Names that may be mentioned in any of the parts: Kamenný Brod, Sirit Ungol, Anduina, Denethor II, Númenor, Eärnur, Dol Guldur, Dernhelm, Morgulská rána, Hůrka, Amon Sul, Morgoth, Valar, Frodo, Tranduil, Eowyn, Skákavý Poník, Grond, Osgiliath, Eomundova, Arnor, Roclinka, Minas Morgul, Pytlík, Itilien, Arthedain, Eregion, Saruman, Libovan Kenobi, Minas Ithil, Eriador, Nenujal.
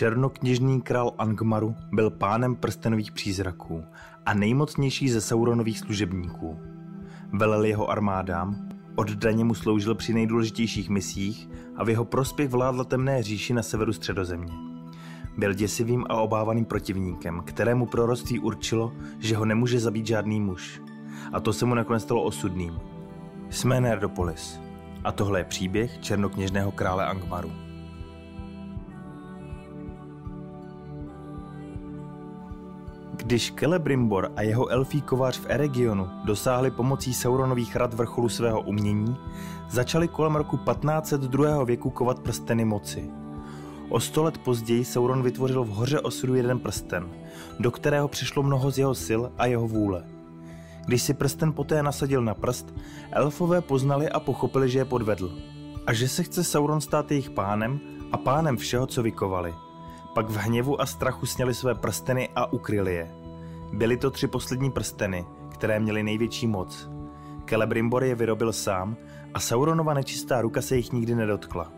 Černokněžný král Angmaru byl pánem prstenových přízraků a nejmocnější ze Sauronových služebníků. Velel jeho armádám, oddaně mu sloužil při nejdůležitějších misích a v jeho prospěch vládla temné říši na severu Středozemě. Byl děsivým a obávaným protivníkem, kterému proroctví určilo, že ho nemůže zabít žádný muž. A to se mu nakonec stalo osudným. Jsme Nerdopolis a tohle je příběh černokněžného krále Angmaru. Když Celebrimbor a jeho elfí kovář v Eregionu dosáhli pomocí Sauronových rad vrcholu svého umění, začali kolem roku 1502. věku kovat prsteny moci. O 100 let později Sauron vytvořil v hoře osudu jeden prsten, do kterého přišlo mnoho z jeho sil a jeho vůle. Když si prsten poté nasadil na prst, elfové poznali a pochopili, že je podvedl. A že se chce Sauron stát jejich pánem a pánem všeho, co vykovali. Pak v hněvu a strachu sněli své prsteny a ukryli je. Byly to 3 poslední prsteny, které měly největší moc. Celebrimbor je vyrobil sám a Sauronova nečistá ruka se jich nikdy nedotkla.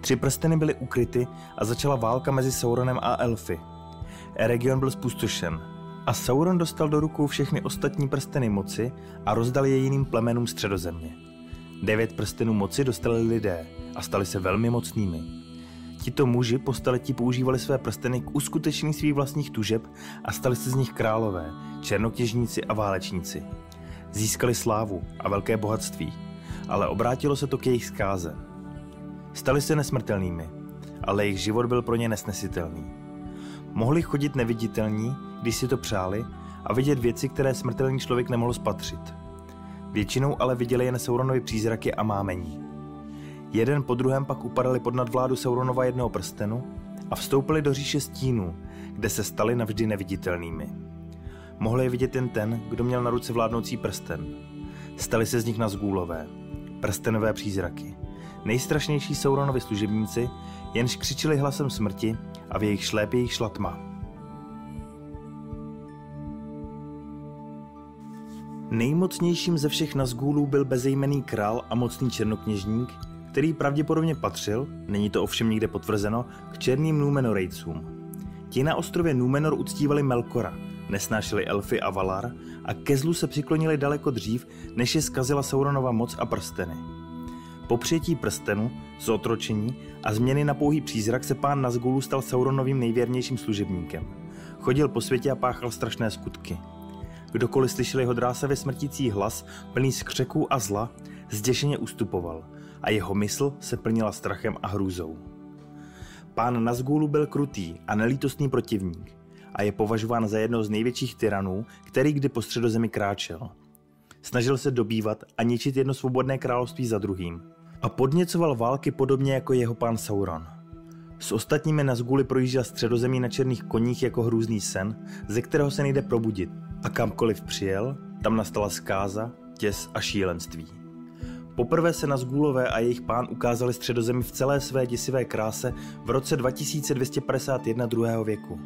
3 prsteny byly ukryty a začala válka mezi Sauronem a elfy. Eregion byl zpustošen a Sauron dostal do rukou všechny ostatní prsteny moci a rozdal je jiným plemenům Středozemě. 9 prstenů moci dostali lidé a stali se velmi mocnými. Tito muži po staletí používali své prsteny k uskutečnění svých vlastních tužeb a stali se z nich králové, černokněžníci a válečníci. Získali slávu a velké bohatství, ale obrátilo se to k jejich zkáze. Stali se nesmrtelnými, ale jejich život byl pro ně nesnesitelný. Mohli chodit neviditelní, když si to přáli, a vidět věci, které smrtelný člověk nemohl spatřit. Většinou ale viděli jen Sauronovy přízraky a mámení. Jeden po druhém pak upadali pod nadvládu Sauronova jednoho prstenu a vstoupili do říše stínů, kde se stali navždy neviditelnými. Mohl je vidět jen ten, kdo měl na ruce vládnoucí prsten. Stali se z nich Nazgûlové, prstenové přízraky, nejstrašnější Sauronovi služebníci, jenž křičeli hlasem smrti a v jejich šlépějích šla tma. Nejmocnějším ze všech Nazgûlů byl bezejmenný král a mocný černokněžník, který pravděpodobně patřil, není to ovšem nikde potvrzeno, k černým Númenorejcům. Ti na ostrově Númenor uctívali Melkora, nesnášeli elfy a Valar a ke zlu se přiklonili daleko dřív, než je zkazila Sauronova moc a prsteny. Po přijetí prstenu, zotročení a změny na pouhý přízrak se pán Nazgûlu stal Sauronovým nejvěrnějším služebníkem. Chodil po světě a páchal strašné skutky. Kdokoliv slyšel jeho drásavě smrtící hlas, plný skřeků a zla, zděšeně ustupoval a jeho mysl se plnila strachem a hrůzou. Pán Nazgûlu byl krutý a nelítostný protivník a je považován za jednoho z největších tyranů, který kdy po Středozemi kráčel. Snažil se dobývat a ničit jedno svobodné království za druhým a podněcoval války podobně jako jeho pán Sauron. S ostatními Nazgûly projížděl Středozemí na černých koních jako hrůzný sen, ze kterého se nejde probudit, a kamkoliv přijel, tam nastala zkáza, děs a šílenství. Poprvé se Nazgûlové a jejich pán ukázali Středozemi v celé své děsivé kráse v roce 2251 2. věku.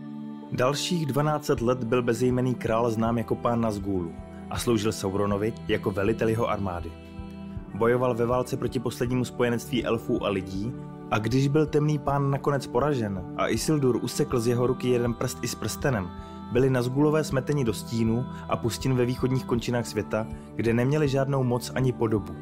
Dalších 12 let byl bezejmenný král znám jako pán Nazgûlu a sloužil Sauronovi jako velitel jeho armády. Bojoval ve válce proti poslednímu spojenectví elfů a lidí, a když byl temný pán nakonec poražen a Isildur usekl z jeho ruky jeden prst i s prstenem, byli Nazgûlové smeteni do stínů a pustin ve východních končinách světa, kde neměli žádnou moc ani podobu.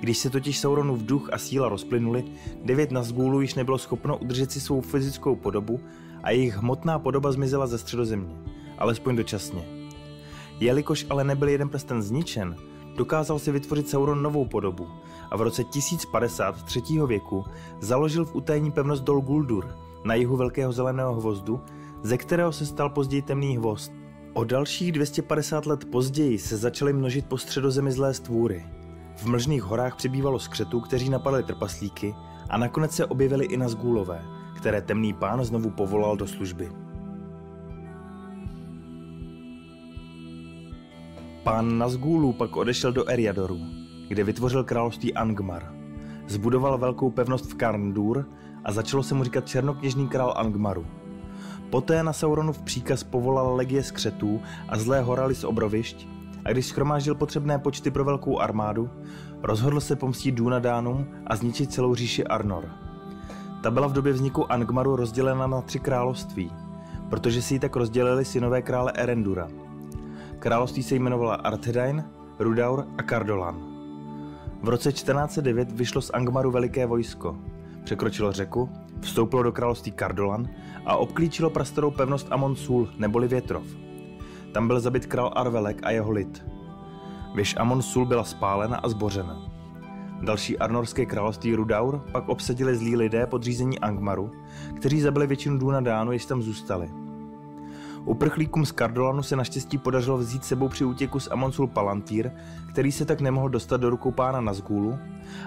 Když se totiž Sauronův duch a síla rozplynuli, 9 Nazgûlů již nebylo schopno udržet si svou fyzickou podobu a jejich hmotná podoba zmizela ze Středozemě, alespoň dočasně. Jelikož ale nebyl jeden prsten zničen, dokázal si vytvořit Sauron novou podobu a v roce 1053. věku založil v utajení pevnost Dol Guldur na jihu Velkého zeleného hvozdu, ze kterého se stal později temný hvozd. O dalších 250 let později se začaly množit po Středozemi zlé stvůry. V mlžných horách přibývalo skřetů, kteří napadli trpaslíky, a nakonec se objevili i Nazgûlové, které temný pán znovu povolal do služby. Pán Nazgûlů pak odešel do Eriadoru, kde vytvořil království Angmar. Zbudoval velkou pevnost v Carn Dûm a začalo se mu říkat černokněžný král Angmaru. Poté na Sauronův příkaz povolal legie skřetů a zlé horali z obrovišť, a když shromáždil potřebné počty pro velkou armádu, rozhodl se pomstít Dúnadánům a zničit celou říši Arnor. Ta byla v době vzniku Angmaru rozdělena na 3 království, protože si ji tak rozdělili synové krále Erendura. Království se jmenovala Arthedain, Rudaur a Cardolan. V roce 1409 vyšlo z Angmaru veliké vojsko, překročilo řeku, vstoupilo do království Cardolan a obklíčilo prastarou pevnost Amon Sul, neboli Větrov. Tam byl zabit král Arveleg a jeho lid. Věž Amon Sul byla spálena a zbořena. Další arnorské království Rudaur pak obsadili zlí lidé podřízení Angmaru, kteří zabili většinu Dúnadánu, jež tam zůstali. Uprchlíkům z Cardolanu se naštěstí podařilo vzít sebou při útěku z Amon Sul palantír, který se tak nemohl dostat do rukou pána Nazgûlu,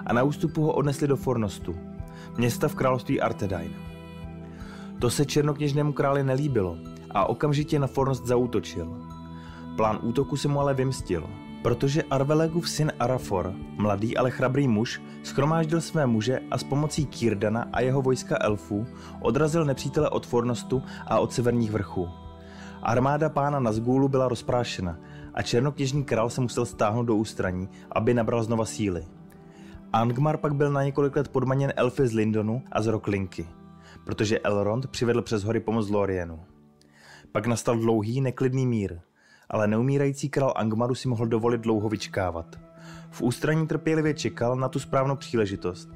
a na ústupu ho odnesli do Fornostu, města v království Arthedain. To se černokněžnému králi nelíbilo a okamžitě na Fornost zaútočil. Plán útoku se mu ale vymstil, protože Arvelegův syn Arafor, mladý ale chrabrý muž, schromáždil své muže a s pomocí Círdana a jeho vojska elfů odrazil nepřítele od Fornostu a od severních vrchů. Armáda pána Nazgûlu byla rozprášena a černokněžní král se musel stáhnout do ústraní, aby nabral znova síly. Angmar pak byl na několik let podmaněn elfy z Lindonu a z Roclinky, protože Elrond přivedl přes hory pomoc Lorienu. Pak nastal dlouhý, neklidný mír, ale neumírající král Angmaru si mohl dovolit dlouho vyčkávat. V ústraní trpělivě čekal na tu správnou příležitost,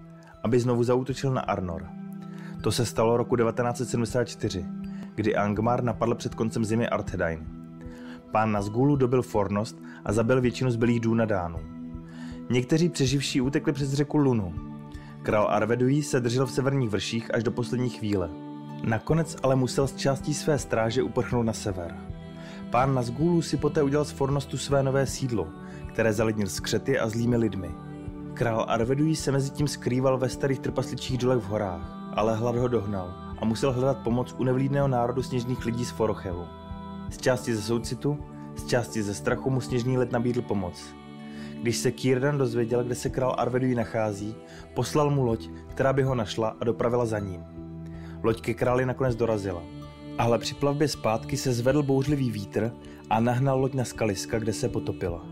aby znovu zaútočil na Arnor. To se stalo roku 1974, kdy Angmar napadl před koncem zimy Arthedain. Pán Nazgûlu dobil Fornost a zabil většinu zbylých Dúnadánů. Někteří přeživší utekli přes řeku Lunu. Král Arveduj se držel v severních vrších až do poslední chvíle. Nakonec ale musel s částí své stráže uprchnout na sever. Pán Nazgûlu si poté udělal z Fornostu své nové sídlo, které zalidnil skřety a zlými lidmi. Král Arveduj se mezitím skrýval ve starých trpasličích dolech v horách, ale hlad ho dohnal a musel hledat pomoc u nevlídného národu sněžných lidí z Forochevu. Z části ze soucitu, z části ze strachu mu sněžný lid nabídl pomoc. Když se Círdan dozvěděl, kde se král Arveduj nachází, poslal mu loď, která by ho našla a dopravila za ním. Loď ke králi nakonec dorazila, ale při plavbě zpátky se zvedl bouřlivý vítr a nahnal loď na skaliska, kde se potopila.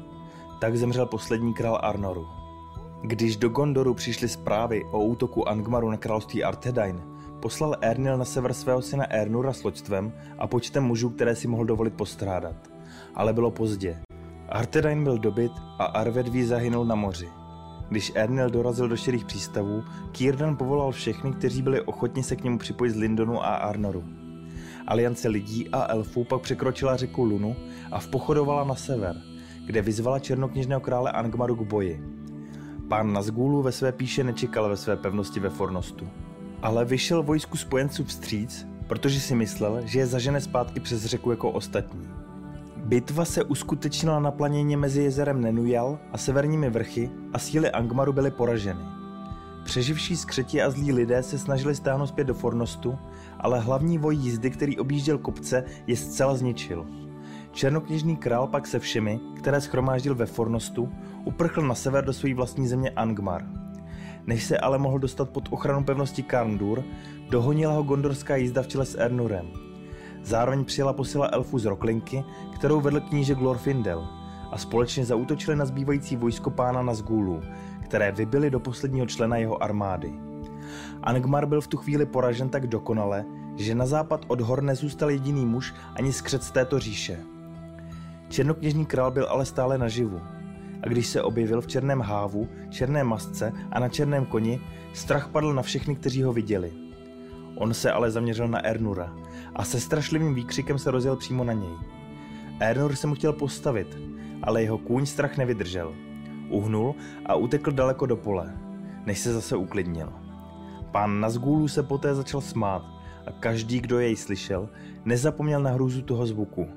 Tak zemřel poslední král Arnoru. Když do Gondoru přišly zprávy o útoku Angmaru na království Arthedain, poslal Érnil na sever svého syna Eärnura s loďstvem a počtem mužů, které si mohl dovolit postrádat. Ale bylo pozdě. Arthedain byl dobyt a Arveduj zahynul na moři. Když Érnil dorazil do širých přístavů, Círdan povolal všechny, kteří byli ochotni se k němu připojit z Lindonu a Arnoru. Aliance lidí a elfů pak překročila řeku Lunu a vpochodovala na sever, kde vyzvala černokněžného krále Angmaru k boji. Pán Nazgûlu ve své píše nečekal ve své pevnosti ve Fornostu, ale vyšel vojsku spojenců vstříc, protože si myslel, že je zažene zpátky přes řeku jako ostatní. Bitva se uskutečnila na planině mezi jezerem Nenujal a severními vrchy a síly Angmaru byly poraženy. Přeživší skřeti a zlí lidé se snažili stáhnout zpět do Fornostu, ale hlavní voj jízdy, který objížděl kopce, je zcela zničil. Černokněžný král pak se všemi, které schromáždil ve Fornostu, uprchl na sever do své vlastní země Angmar. Než se ale mohl dostat pod ochranu pevnosti Carn Dûm, dohonila ho gondorská jízda v čele s Eärnurem. Zároveň přijela posila elfů z Roclinky, kterou vedl kníže Glorfindel, a společně zaútočili na zbývající vojsko pána Nazgûlu, které vybili do posledního člena jeho armády. Angmar byl v tu chvíli poražen tak dokonale, že na západ od hor nezůstal jediný muž ani skřet z této říše. Černokněžní král byl ale stále naživu. A když se objevil v černém hávu, černé masce a na černém koni, strach padl na všechny, kteří ho viděli. On se ale zaměřil na Eärnura a se strašlivým výkřikem se rozjel přímo na něj. Eärnur se mu chtěl postavit, ale jeho kůň strach nevydržel. Uhnul a utekl daleko do pole, než se zase uklidnil. Pán Nazgûlu se poté začal smát a každý, kdo jej slyšel, nezapomněl na hrůzu toho zvuku.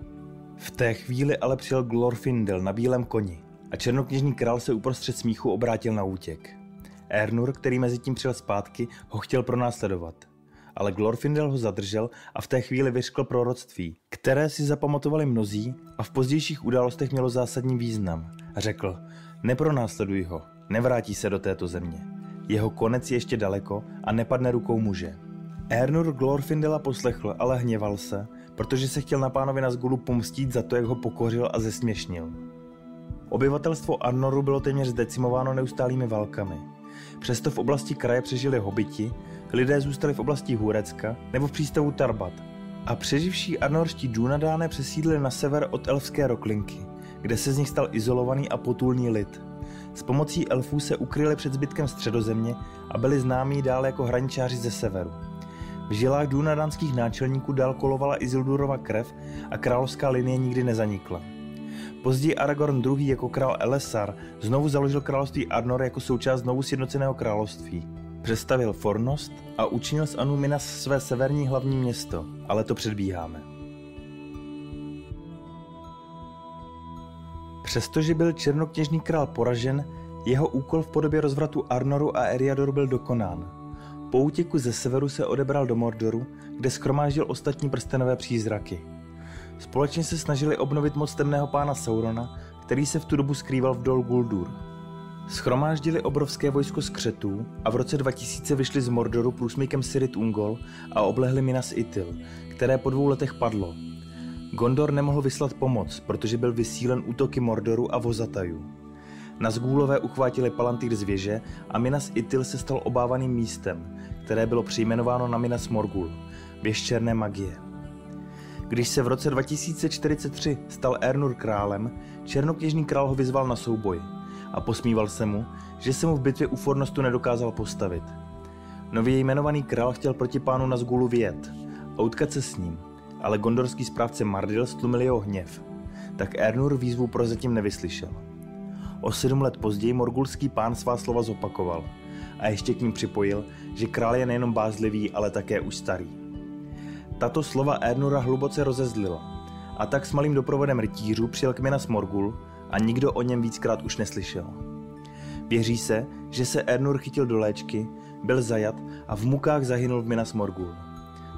V té chvíli ale přijel Glorfindel na bílém koni a černokněžní král se uprostřed smíchu obrátil na útěk. Eärnur, který mezitím přijel zpátky, ho chtěl pronásledovat, ale Glorfindel ho zadržel a v té chvíli vyřkl proroctví, které si zapamatovali mnozí a v pozdějších událostech mělo zásadní význam. Řekl: nepronásleduj ho, nevrátí se do této země. Jeho konec je ještě daleko a nepadne rukou muže. Eärnur Glorfindela poslechl, ale hněval se, protože se chtěl na pánovi Nazgûlu pomstít za to, jak ho pokořil a zesměšnil. Obyvatelstvo Arnoru bylo téměř zdecimováno neustálými válkami. Přesto v oblasti kraje přežili hobiti, lidé zůstali v oblasti Hůrecka nebo v přístavu Tarbat a přeživší arnorští Dúnadáné přesídlili na sever od elfské Roclinky, kde se z nich stal izolovaný a potulný lid. S pomocí elfů se ukryli před zbytkem Středozemě a byli známí dále jako hraničáři ze severu. V žilách dúnadánských náčelníků dál kolovala Isildurova krev a královská linie nikdy nezanikla. Později Aragorn II. Jako král Elessar znovu založil království Arnor jako součást znovu sjednoceného království. Přestavil Fornost a učinil z Anú Minas své severní hlavní město, ale to předbíháme. Přestože byl černokněžný král poražen, jeho úkol v podobě rozvratu Arnoru a Eriadoru byl dokonán. Po útěku ze severu se odebral do Mordoru, kde shromáždil ostatní prstenové přízraky. Společně se snažili obnovit moc temného pána Saurona, který se v tu dobu skrýval v Dol Guldur. Shromáždili obrovské vojsko skřetů a v roce 2000 vyšli z Mordoru průsmykem Sirit Ungol a oblehli Minas Ithil, které po 2 letech padlo. Gondor nemohl vyslat pomoc, protože byl vysílen útoky Mordoru a Vozatajů. Nazgûlové uchvátili Palantýr z věže a Minas Ithil se stal obávaným místem, které bylo přejmenováno na Minas Morgul, věščerné magie. Když se v roce 2043 stal Eärnur králem, černokněžný král ho vyzval na souboj a posmíval se mu, že se mu v bitvě u Fornostu nedokázal postavit. Nově jmenovaný král chtěl proti pánu Nazgûlu vyjet a utkat se s ním, ale gondorský správce Mardil stlumil jeho hněv, tak Eärnur výzvu prozatím nevyslyšel. O 7 let později morgulský pán svá slova zopakoval a ještě k ním připojil, že král je nejenom bázlivý, ale také už starý. Tato slova Eärnura hluboce rozezlila a tak s malým doprovodem rytířů přijel k Minas Morgul a nikdo o něm víckrát už neslyšel. Věří se, že se Eärnur chytil do léčky, byl zajat a v mukách zahynul v Minas Morgul.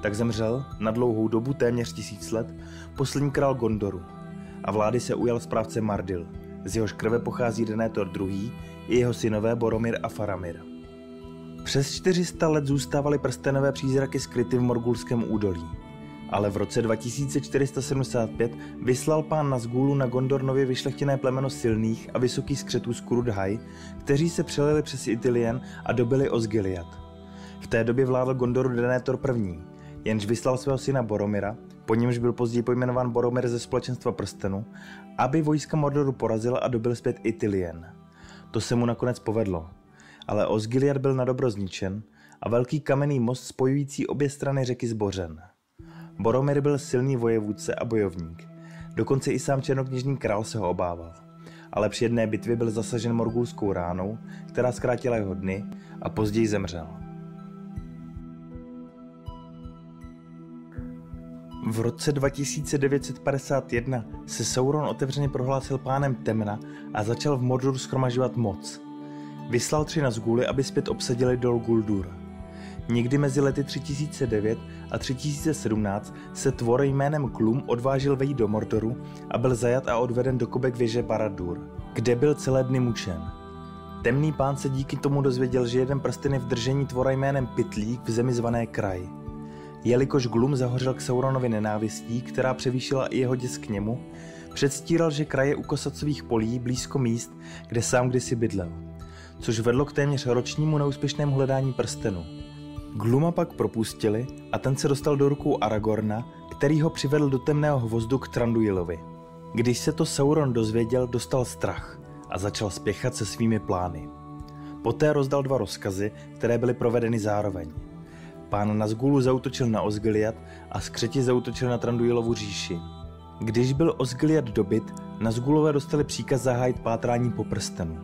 Tak zemřel na dlouhou dobu téměř 1000 let poslední král Gondoru a vlády se ujal správce Mardil, z jehož krve pochází Denethor II. I jeho synové Boromir a Faramir. Přes 400 let zůstávaly prstenové přízraky skryty v morgulském údolí, ale v roce 2475 vyslal pán Nazgûlu na Gondor nově vyšlechtěné plemeno silných a vysokých skřetů z Kurudhaj, kteří se přelili přes Itilien a dobili Osgiliath. V té době vládl Gondoru Denethor I., jenž vyslal svého syna Boromira, po němž byl později pojmenován Boromir ze společenstva prstenu, aby vojska Mordoru porazila a dobil zpět Itilien. To se mu nakonec povedlo, ale Osgiliath byl nadobro zničen a velký kamenný most spojující obě strany řeky zbořen. Boromir byl silný vojevůdce a bojovník, dokonce i sám černokněžný král se ho obával, ale při jedné bitvě byl zasažen morgulskou ránou, která zkrátila jeho dny a později zemřel. V roce 2951 se Sauron otevřeně prohlásil pánem temna a začal v Mordoru shromažovat moc. Vyslal 3 Nazgûly, aby zpět obsadili Dol Guldur. Nikdy mezi lety 3009 a 3017 se tvor jménem Glum odvážil vejít do Mordoru a byl zajat a odveden do kobek věže Barad-dûr, kde byl celé dny mučen. Temný pán se díky tomu dozvěděl, že jeden prsten je v držení tvora jménem Pytlík v zemi zvané Kraj. Jelikož Glum zahořel k Sauronovi nenávistí, která převýšila i jeho děs k němu, předstíral, že Kraj je u kosacových polí blízko míst, kde sám kdysi bydlel, což vedlo k téměř ročnímu neúspěšnému hledání prstenu. Gluma pak propustili a ten se dostal do rukou Aragorna, který ho přivedl do temného hvozdu k Tranduilovi. Když se to Sauron dozvěděl, dostal strach a začal spěchat se svými plány. Poté rozdal 2 rozkazy, které byly provedeny zároveň. Pán Nazgûlu zaútočil na Osgiliath a skřeti zaútočil na Tranduilovu říši. Když byl Osgiliath dobyt, Nazgûlové dostali příkaz zahájit pátrání po prstenu.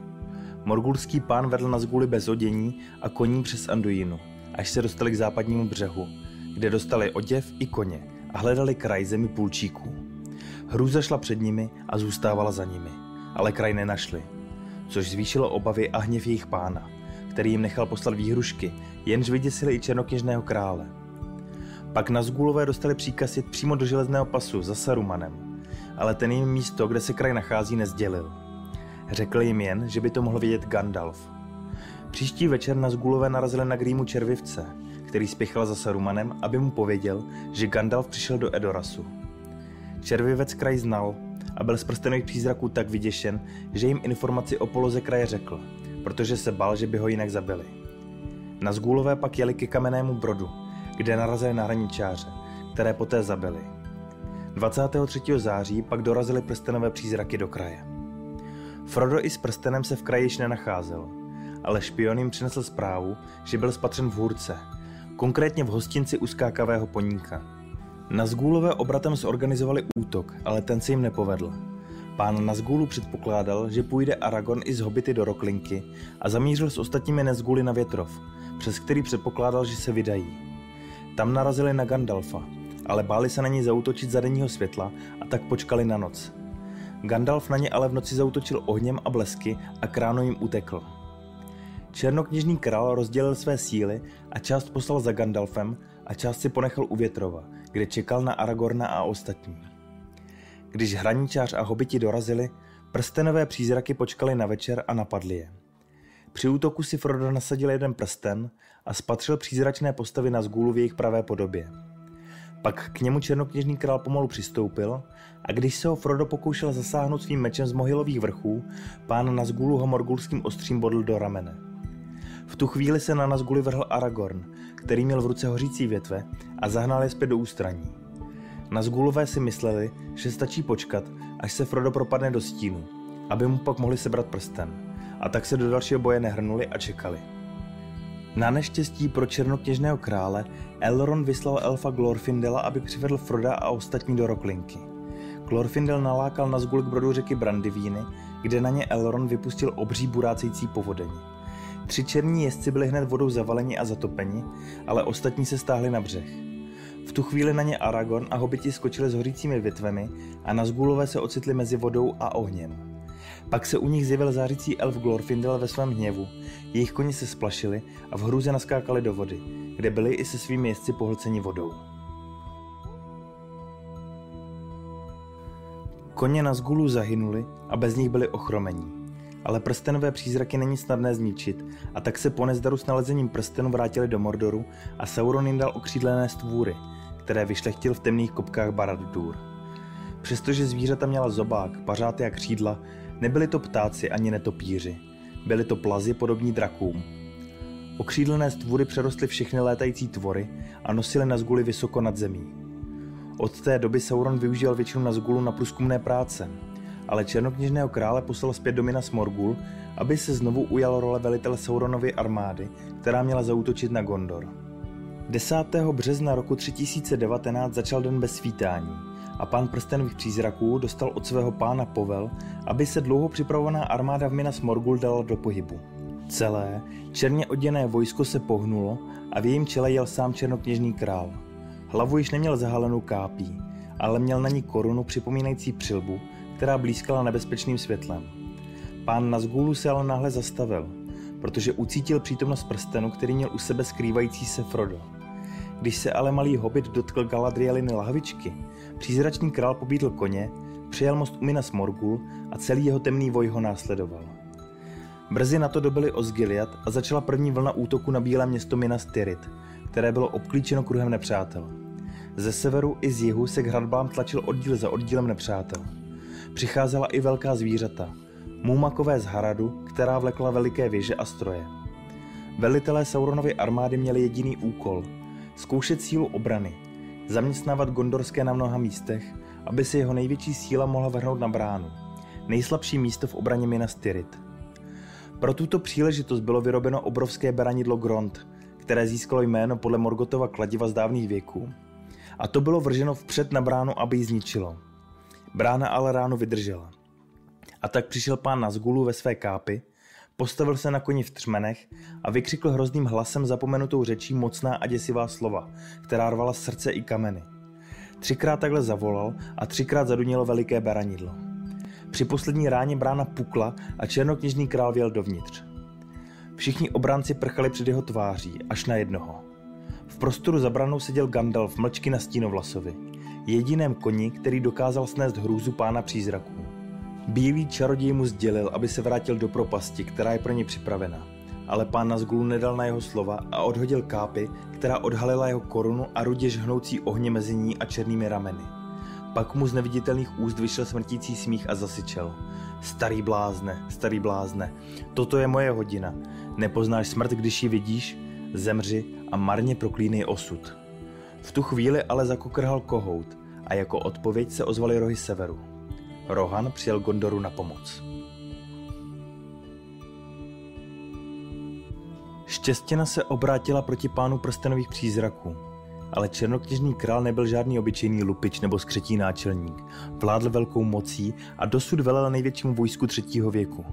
Morgulský pán vedl Nazgûly bez odění a koní přes Anduinu, až se dostali k západnímu břehu, kde dostali oděv i koně a hledali Kraj zemi půlčíků. Hrůza šla před nimi a zůstávala za nimi, ale Kraj nenašli, což zvýšilo obavy a hněv jejich pána, který jim nechal poslat výhrušky, jenž vyděsili i černokněžného krále. Pak Nazgûlové dostali příkaz jet přímo do železného pasu za Sarumanem, ale ten jim místo, kde se Kraj nachází, nezdělil. Řekl jim jen, že by to mohl vědět Gandalf. Příští večer Nazgûlové narazili na Grímu Červivce, který spěchal za Sarumanem, aby mu pověděl, že Gandalf přišel do Edorasu. Červivec Kraj znal a byl z prstenových přízraků tak vyděšen, že jim informaci o poloze Kraje řekl, protože se bál, že by ho jinak zabili. Nazgûlové pak jeli ke kamennému brodu, kde narazili na hraničáře, které poté zabili. 23. září pak dorazily prstenové přízraky do kraje. Frodo i s prstenem se v kraji již nenacházel, ale špion jim přinesl zprávu, že byl spatřen v hůrce, konkrétně v hostinci u skákavého poníka. Nazgûlové obratem zorganizovali útok, ale ten se jim nepovedl. Pán Nazgûlu předpokládal, že půjde Aragorn i z hobity do Roclinky a zamířil s ostatními Nazgûly na větrov, přes který předpokládal, že se vydají. Tam narazili na Gandalfa, ale báli se na něj zaútočit za denního světla a tak počkali na noc. Gandalf na ně ale v noci zaútočil ohněm a blesky a kráno jim utekl. Černokněžný král rozdělil své síly a část poslal za Gandalfem a část si ponechal u větrova, kde čekal na Aragorna a ostatní. Když hraničář a hobiti dorazili, prstenové přízraky počkali na večer a napadli je. Při útoku si Frodo nasadil jeden prsten a spatřil přízračné postavy Nazgûlu v jejich pravé podobě. Pak k němu černokněžný král pomalu přistoupil a když se ho Frodo pokoušel zasáhnout svým mečem z mohylových vrchů, pán Nazgûlu ho morgulským ostřím bodl do ramene. V tu chvíli se na Nazgûly vrhl Aragorn, který měl v ruce hořící větve a zahnal je zpět do ústraní. Nazgûlové si mysleli, že stačí počkat, až se Frodo propadne do stínu, aby mu pak mohli sebrat prsten, a tak se do dalšího boje nehrnuli a čekali. Na neštěstí pro černokněžného krále Elrond vyslal elfa Glorfindela, aby přivedl Froda a ostatní do Roclinky. Glorfindel nalákal Nazgûl k brodu řeky Brandivíny, kde na ně Elrond vypustil obří burácející povodeň. 3 černí jezdci byli hned vodou zavaleni a zatopeni, ale ostatní se stáhli na břeh. V tu chvíli na ně Aragorn a hobiti skočili s hořícími větvemi a Nazgûlové se ocitli mezi vodou a ohněm. Pak se u nich zjevil zářící elf Glorfindel ve svém hněvu, jejich koně se splašili a v hrůze naskákali do vody, kde byli i se svými jezdci pohlceni vodou. Koně Nazgûlů zahynuli a bez nich byli ochromení, ale prstenové přízraky není snadné zničit a tak se po nezdaru s nalezením prstenu vrátili do Mordoru a Sauron jim dal okřídlené stvůry, které vyšlechtil v temných kopkách Barad-dûr. Přestože zvířata měla zobák, pařáty a křídla, nebyli to ptáci ani netopíři, byli to plazi podobní drakům. Okřídlené stvůry přerostly všechny létající tvory a nosily Nazgûly vysoko nad zemí. Od té doby Sauron využíval většinu Nazgûlů na průzkumné práce, ale černokněžného krále poslal zpět do Minas Morgul, aby se znovu ujal role velitele Sauronovy armády, která měla zaútočit na Gondor. 10. března roku 3019 začal den bez svítání a pán prstenových přízraků dostal od svého pána povel, aby se dlouho připravovaná armáda v Minas Morgul dala do pohybu. Celé černě oděné vojsko se pohnulo a v jejím čele jel sám černokněžný král. Hlavu již neměl zahalenou kápí, ale měl na ní korunu připomínající přilbu, která blýskala nebezpečným světlem. Pán Nazgûlu se ale náhle zastavil, protože ucítil přítomnost prstenu, který měl u sebe skrývající se Frodo. Když se ale malý hobit dotkl Galadrieliny lahvičky, přízračný král pobídl koně, přejel most u Minas Morgul a celý jeho temný voj ho následoval. Brzy na to dobyli Osgiliath a začala první vlna útoku na bílé město Minas Tirith, které bylo obklíčeno kruhem nepřátel. Ze severu i z jihu se k hradbám tlačil oddíl za oddílem nepřátel. Přicházela i velká zvířata, můmakové z Haradu, která vlekla veliké věže a stroje. Velitelé Sauronovy armády měli jediný úkol – zkoušet sílu obrany, zaměstnávat gondorské na mnoha místech, aby se jeho největší síla mohla vrhnout na bránu, nejslabší místo v obraně Minas Tirith. Pro tuto příležitost bylo vyrobeno obrovské beranidlo Grond, které získalo jméno podle Morgothova kladiva z dávných věků, a to bylo vrženo vpřed na bránu, aby ji zničilo. Brána ale ránu vydržela. A tak přišel pán Nazgûlu ve své kápi, postavil se na koni v třmenech a vykřikl hrozným hlasem zapomenutou řečí mocná a děsivá slova, která rvala srdce i kameny. 3krát takhle zavolal a 3krát zadunělo veliké beranidlo. Při poslední ráně brána pukla a černokněžný král vjel dovnitř. Všichni obránci prchali před jeho tváří, až na jednoho. V prostoru za branou seděl Gandalf mlčky na Stínovlasovi, jediném koni, který dokázal snést hrůzu pána přízraků. Bílý čaroděj mu sdělil, aby se vrátil do propasti, která je pro ně připravena, ale pán Nazgûl nedal na jeho slova a odhodil kápi, která odhalila jeho korunu a ruděž hnoucí ohně mezi ní a černými rameny. Pak mu z neviditelných úst vyšel smrtící smích a zasyčel. starý blázne, toto je moje hodina. Nepoznáš smrt, když ji vidíš? Zemři a marně proklínej osud. V tu chvíli ale zakokrhal kohout a jako odpověď se ozvaly rohy severu. Rohan přijel Gondoru na pomoc. Štěstěna se obrátila proti pánu prstenových přízraků, ale černokněžný král nebyl žádný obyčejný lupič nebo skřetí náčelník, vládl velkou mocí a dosud velel největšímu vojsku třetího věku.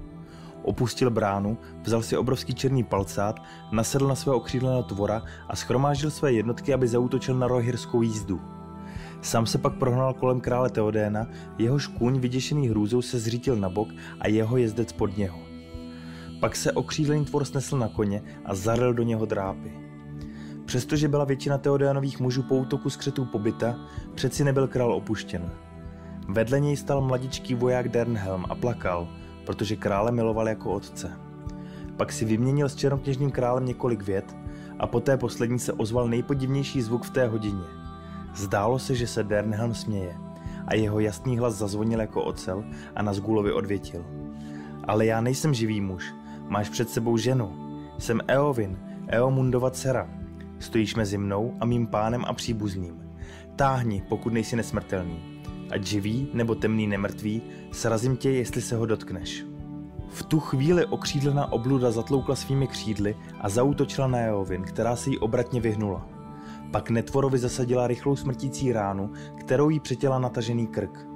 Opustil bránu, vzal si obrovský černý palcát, nasedl na svého okřídleného tvora a schromáždil své jednotky, aby zaútočil na rohirskou jízdu. Sám se pak prohnal kolem krále Theodéna, jehož kůň vyděšený hrůzou se zřítil na bok a jeho jezdec pod něho. Pak se okřídlený tvor snesl na koně a zaril do něho drápy. Přestože byla většina Theodénových mužů po útoku skřetů pobyta, přeci nebyl král opuštěn. Vedle něj stal mladičký voják Dernhelm a plakal, protože krále miloval jako otce. Pak si vyměnil s černokněžným králem několik vět a poté poslední se ozval nejpodivnější zvuk v té hodině. Zdálo se, že se Dernhelm směje a jeho jasný hlas zazvonil jako ocel a Nazgûlovi odvětil. Ale já nejsem živý muž, máš před sebou ženu. Jsem Eowyn, Eomundova dcera. Stojíš mezi mnou a mým pánem a příbuzným. Táhni, pokud nejsi nesmrtelný. Ať živý nebo temný nemrtvý, srazím tě, jestli se ho dotkneš. V tu chvíli okřídlená obluda zatloukla svými křídly a zaútočila na Eowyn, která se jí obratně vyhnula. Pak netvorovi zasadila rychlou smrtící ránu, kterou jí přetěla natažený krk.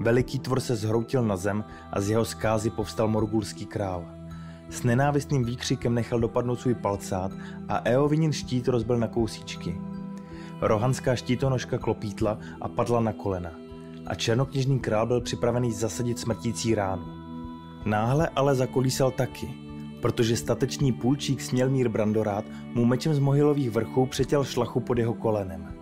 Veliký tvor se zhroutil na zem a z jeho zkázy povstal morgulský král. S nenávistným výkřikem nechal dopadnout svůj palcát a Eowynin štít rozbil na kousíčky. Rohanská štítonožka klopítla a padla na kolena. A černokněžný král byl připravený zasadit smrtící ránu. Náhle ale zakolísal taky, protože statečný půlčík Smělmír Brandorát mu mečem z mohylových vrchů přetěl šlachu pod jeho kolenem.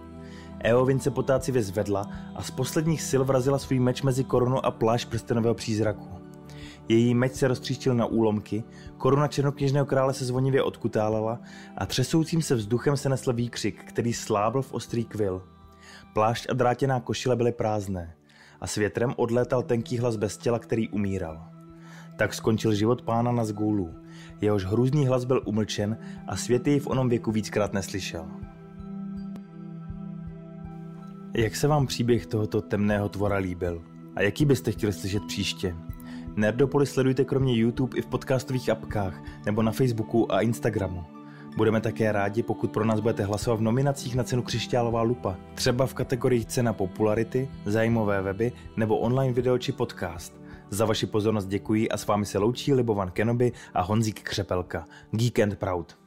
Eowyn se potácivě zvedla a z posledních sil vrazila svůj meč mezi korunu a plášť prstenového přízraku. Její meč se roztříštil na úlomky, koruna černokněžného krále se zvonivě odkutálala a třesoucím se vzduchem se nesl výkřik, který slábl v ostrý kvil. Plášť a drátěná košile byly prázdné a s větrem odlétal tenký hlas bez těla, který umíral. Tak skončil život pána Nazgûlů. Jehož hrůzný hlas byl umlčen a svět jej v onom věku víckrát neslyšel. Jak se vám příběh tohoto temného tvora líbil? A jaký byste chtěli slyšet příště? Nerdopoly sledujte kromě YouTube i v podcastových apkách nebo na Facebooku a Instagramu. Budeme také rádi, pokud pro nás budete hlasovat v nominacích na cenu Křišťálová lupa, třeba v kategoriích cena popularity, zájmové weby nebo online video či podcast. Za vaši pozornost děkuji a s vámi se loučí Libovan Kenobi a Honzík Křepelka. Geek and Proud.